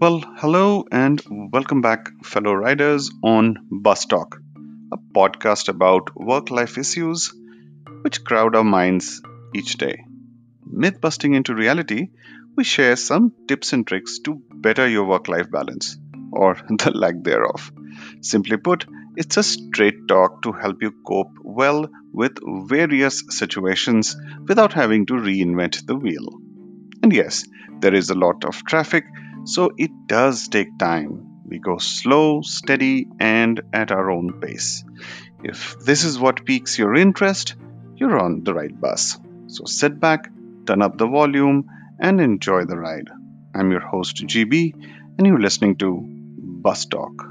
Well, hello and welcome back, fellow riders, on Bus Talk, a podcast about work-life issues which crowd our minds each day. Myth-busting into reality, we share some tips and tricks to better your work-life balance, or the lack thereof. Simply put, it's a straight talk to help you cope well with various situations without having to reinvent the wheel. And yes, there is a lot of traffic, so it does take time. We go slow, steady, and at our own pace. If this is what piques your interest, you're on the right bus. So sit back, turn up the volume, and enjoy the ride. I'm your host, GB, and you're listening to Bus Talk.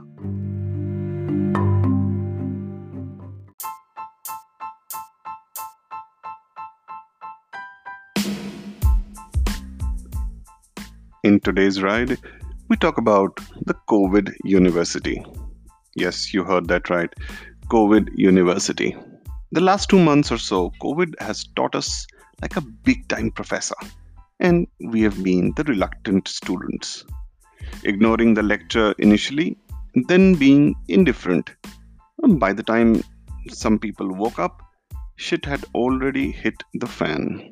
In today's ride, we talk about the COVID University. Yes, you heard that right. COVID University. The last 2 months or so, COVID has taught us like a big-time professor, and we have been the reluctant students, ignoring the lecture initially, then being indifferent. And by the time some people woke up, shit had already hit the fan.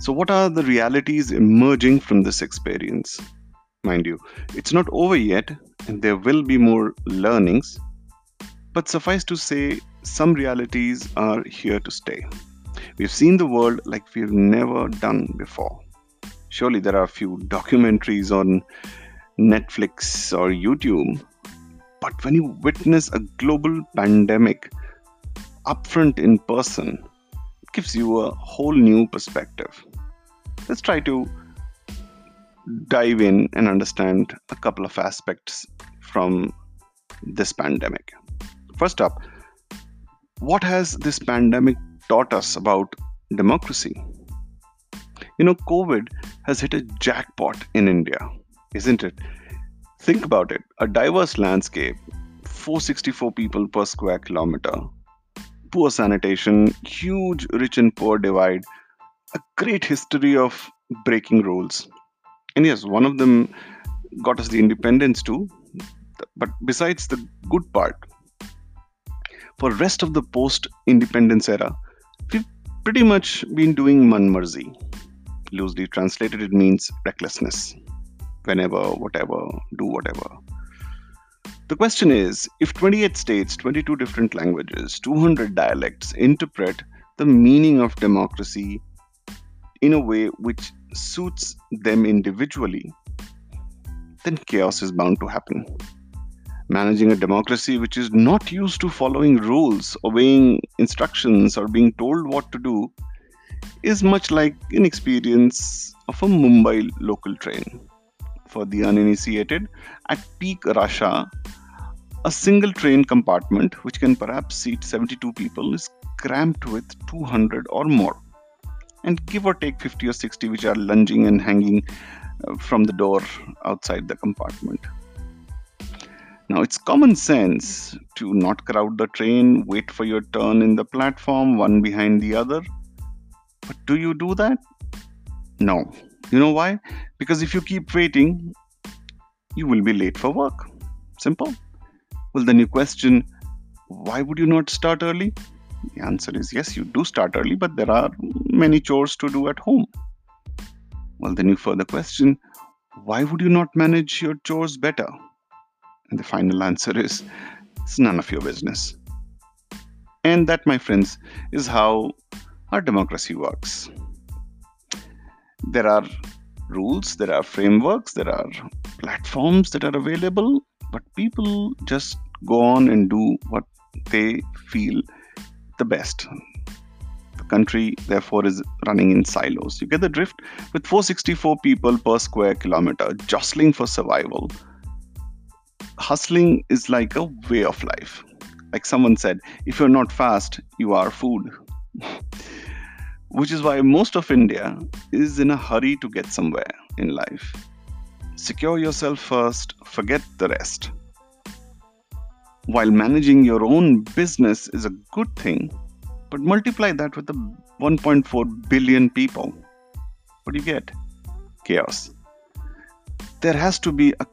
So what are the realities emerging from this experience? Mind you, it's not over yet, and there will be more learnings. But suffice to say, some realities are here to stay. We've seen the world like we've never done before. Surely there are a few documentaries on Netflix or YouTube. But when you witness a global pandemic upfront in person, it gives you a whole new perspective. Let's try to dive in and understand a couple of aspects from this pandemic. First up, what has this pandemic taught us about democracy? You know, COVID has hit a jackpot in India, isn't it? Think about it. A diverse landscape, 464 people per square kilometer, poor sanitation, huge rich and poor divide, a great history of breaking rules. And yes, one of them got us the independence too. But besides the good part, for the rest of the post-independence era, we've pretty much been doing manmarzi. Loosely translated, it means recklessness. Whenever, whatever, do whatever. The question is, if 28 states, 22 different languages, 200 dialects interpret the meaning of democracy in a way which suits them individually, then chaos is bound to happen. Managing a democracy which is not used to following rules, obeying instructions, or being told what to do is much like an experience of a Mumbai local train. For the uninitiated, at peak rush hour, a single train compartment, which can perhaps seat 72 people, is cramped with 200 or more. And give or take 50 or 60, which are lunging and hanging from the door outside the compartment. Now, it's common sense to not crowd the train, wait for your turn in the platform, one behind the other. But do you do that? No. You know why? Because if you keep waiting, you will be late for work. Simple. Well, then you question, why would you not start early? The answer is yes, you do start early, but there are many chores to do at home. Well, then you further question, why would you not manage your chores better? And the final answer is, it's none of your business. And that, my friends, is how our democracy works. There are rules, there are frameworks, there are platforms that are available, but people just go on and do what they feel the best. The country, therefore, is running in silos. You get the drift? With 464 people per square kilometer, jostling for survival, hustling is like a way of life. Like someone said, if you're not fast, you are food. Which is why most of India is in a hurry to get somewhere in life. Secure yourself first, forget the rest. While managing your own business is a good thing, but multiply that with the 1.4 billion people, what do you get? Chaos. There has to be a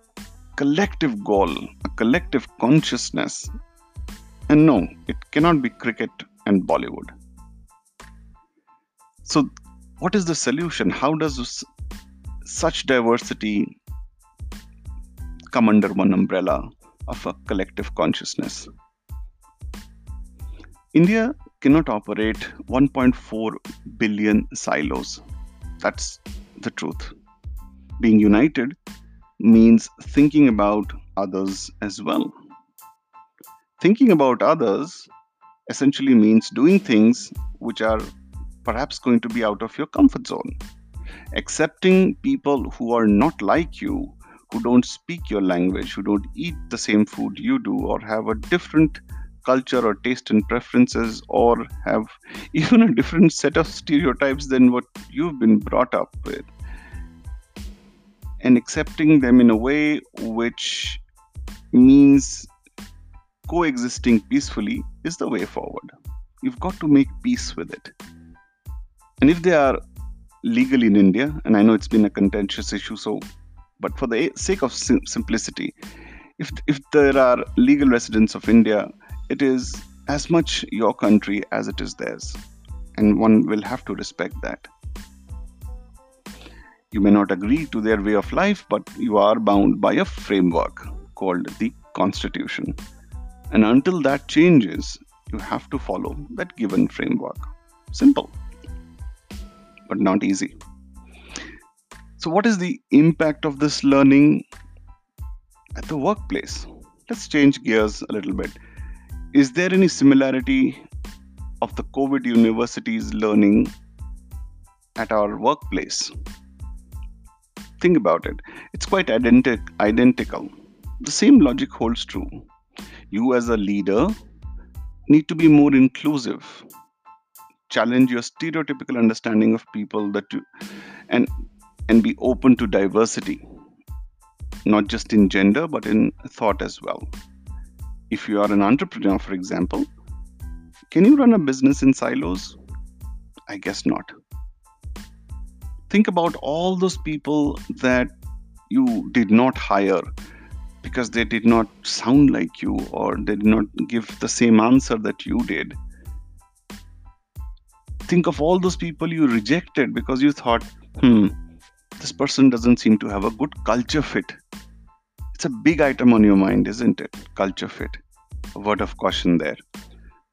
collective goal, a collective consciousness. And no, it cannot be cricket and Bollywood. So what is the solution? How does such diversity come under one umbrella of a collective consciousness? India cannot operate 1.4 billion silos. That's the truth. Being united means thinking about others as well. Thinking about others essentially means doing things which are perhaps going to be out of your comfort zone. Accepting people who are not like you, who don't speak your language, who don't eat the same food you do, or have a different culture or taste and preferences, or have even a different set of stereotypes than what you've been brought up with. And accepting them in a way which means coexisting peacefully is the way forward. You've got to make peace with it. And if they are legal in India, and I know it's been a contentious issue, but for the sake of simplicity, if there are legal residents of India, it is as much your country as it is theirs. And one will have to respect that. You may not agree to their way of life, but you are bound by a framework called the Constitution. And until that changes, you have to follow that given framework. Simple, but not easy. So what is the impact of this learning at the workplace? Let's change gears a little bit. Is there any similarity of the COVID University's learning at our workplace? Think about it. It's quite identical. The same logic holds true. You as a leader need to be more inclusive. Challenge your stereotypical understanding of people and be open to diversity. Not just in gender, but in thought as well. If you are an entrepreneur, for example, can you run a business in silos? I guess not. Think about all those people that you did not hire because they did not sound like you or they did not give the same answer that you did. Think of all those people you rejected because you thought, this person doesn't seem to have a good culture fit. It's a big item on your mind, isn't it? Culture fit. A word of caution there.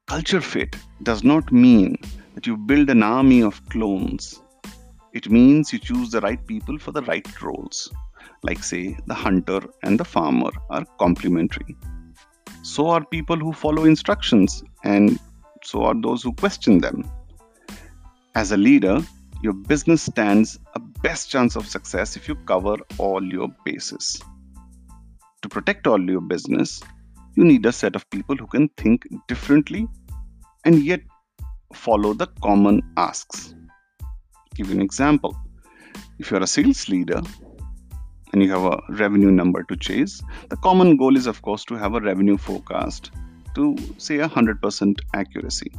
Culture fit does not mean that you build an army of clones. It means you choose the right people for the right roles. Like say, the hunter and the farmer are complementary. So are people who follow instructions, and so are those who question them. As a leader, your business stands a best chance of success if you cover all your bases. To protect all your business, you need a set of people who can think differently and yet follow the common asks. Give you an example. If you are a sales leader and you have a revenue number to chase, the common goal is, of course, to have a revenue forecast to, say, 100% accuracy.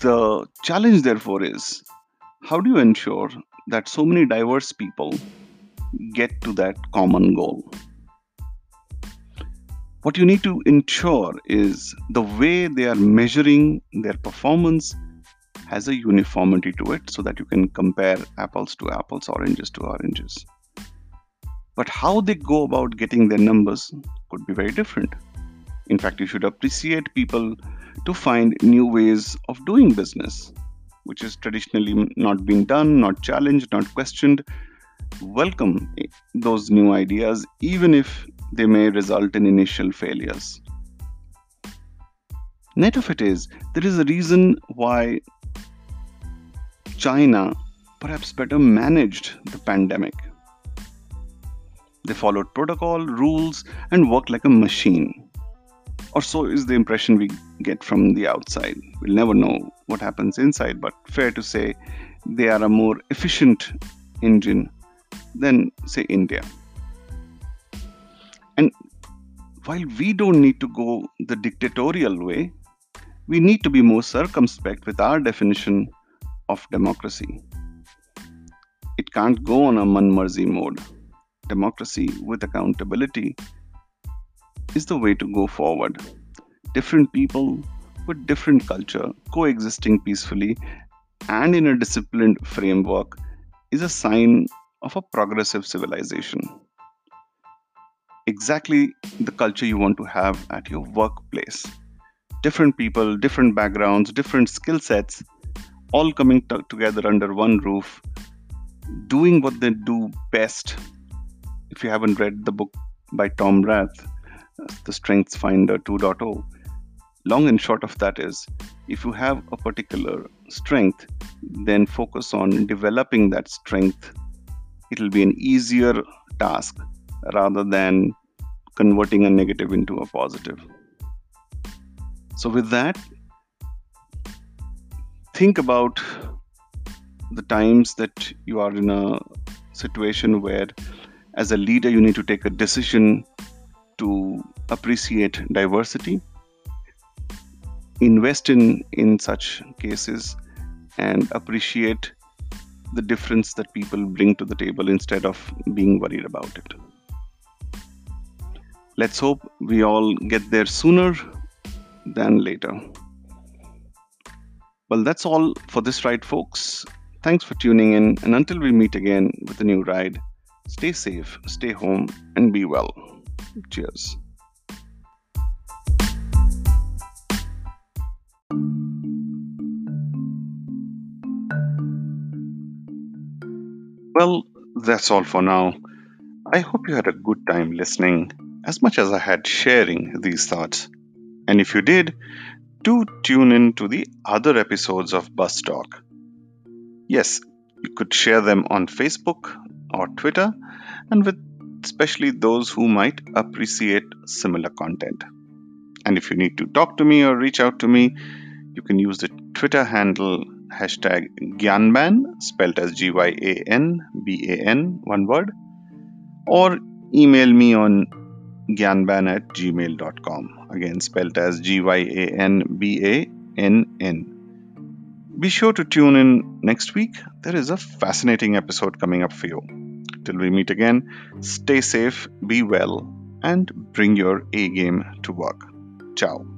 The challenge, therefore, is how do you ensure that so many diverse people get to that common goal? What you need to ensure is the way they are measuring their performance has a uniformity to it so that you can compare apples to apples, oranges to oranges. But how they go about getting their numbers could be very different. In fact, you should appreciate people to find new ways of doing business, which is traditionally not being done, not challenged, not questioned. Welcome those new ideas, even if they may result in initial failures. Net of it is, there is a reason why China perhaps better managed the pandemic. They followed protocol, rules, and worked like a machine. Or so is the impression we get from the outside. We'll never know what happens inside, but fair to say they are a more efficient engine than, say, India. And while we don't need to go the dictatorial way, we need to be more circumspect with our definition of democracy. It can't go on a manmerzi mode. Democracy with accountability is the way to go forward. Different people with different culture coexisting peacefully and in a disciplined framework is a sign of a progressive civilization. Exactly the culture you want to have at your workplace. Different people, different backgrounds, different skill sets, all coming together under one roof, doing what they do best. If you haven't read the book by Tom Rath, The Strengths Finder 2.0, long and short of that is, if you have a particular strength, then focus on developing that strength. It'll be an easier task rather than converting a negative into a positive. So with that, think about the times that you are in a situation where as a leader, you need to take a decision to appreciate diversity. Invest in such cases and appreciate the difference that people bring to the table instead of being worried about it. Let's hope we all get there sooner than later. Well, that's all for this ride, folks. Thanks for tuning in, and until we meet again with a new ride, stay safe, stay home, and be well. Cheers. Well, that's all for now. I hope you had a good time listening as much as I had sharing these thoughts. And if you did, do tune in to the other episodes of Bus Talk. Yes, you could share them on Facebook or Twitter, and with especially those who might appreciate similar content. And if you need to talk to me or reach out to me, you can use the Twitter handle hashtag Gyanban, spelled as Gyanban, one word, or email me on gyanban@gmail.com, again spelled as Gyanbann. Be sure to tune in next week. There is a fascinating episode coming up for you. Till we meet again, stay safe, be well, and bring your A game to work. Ciao.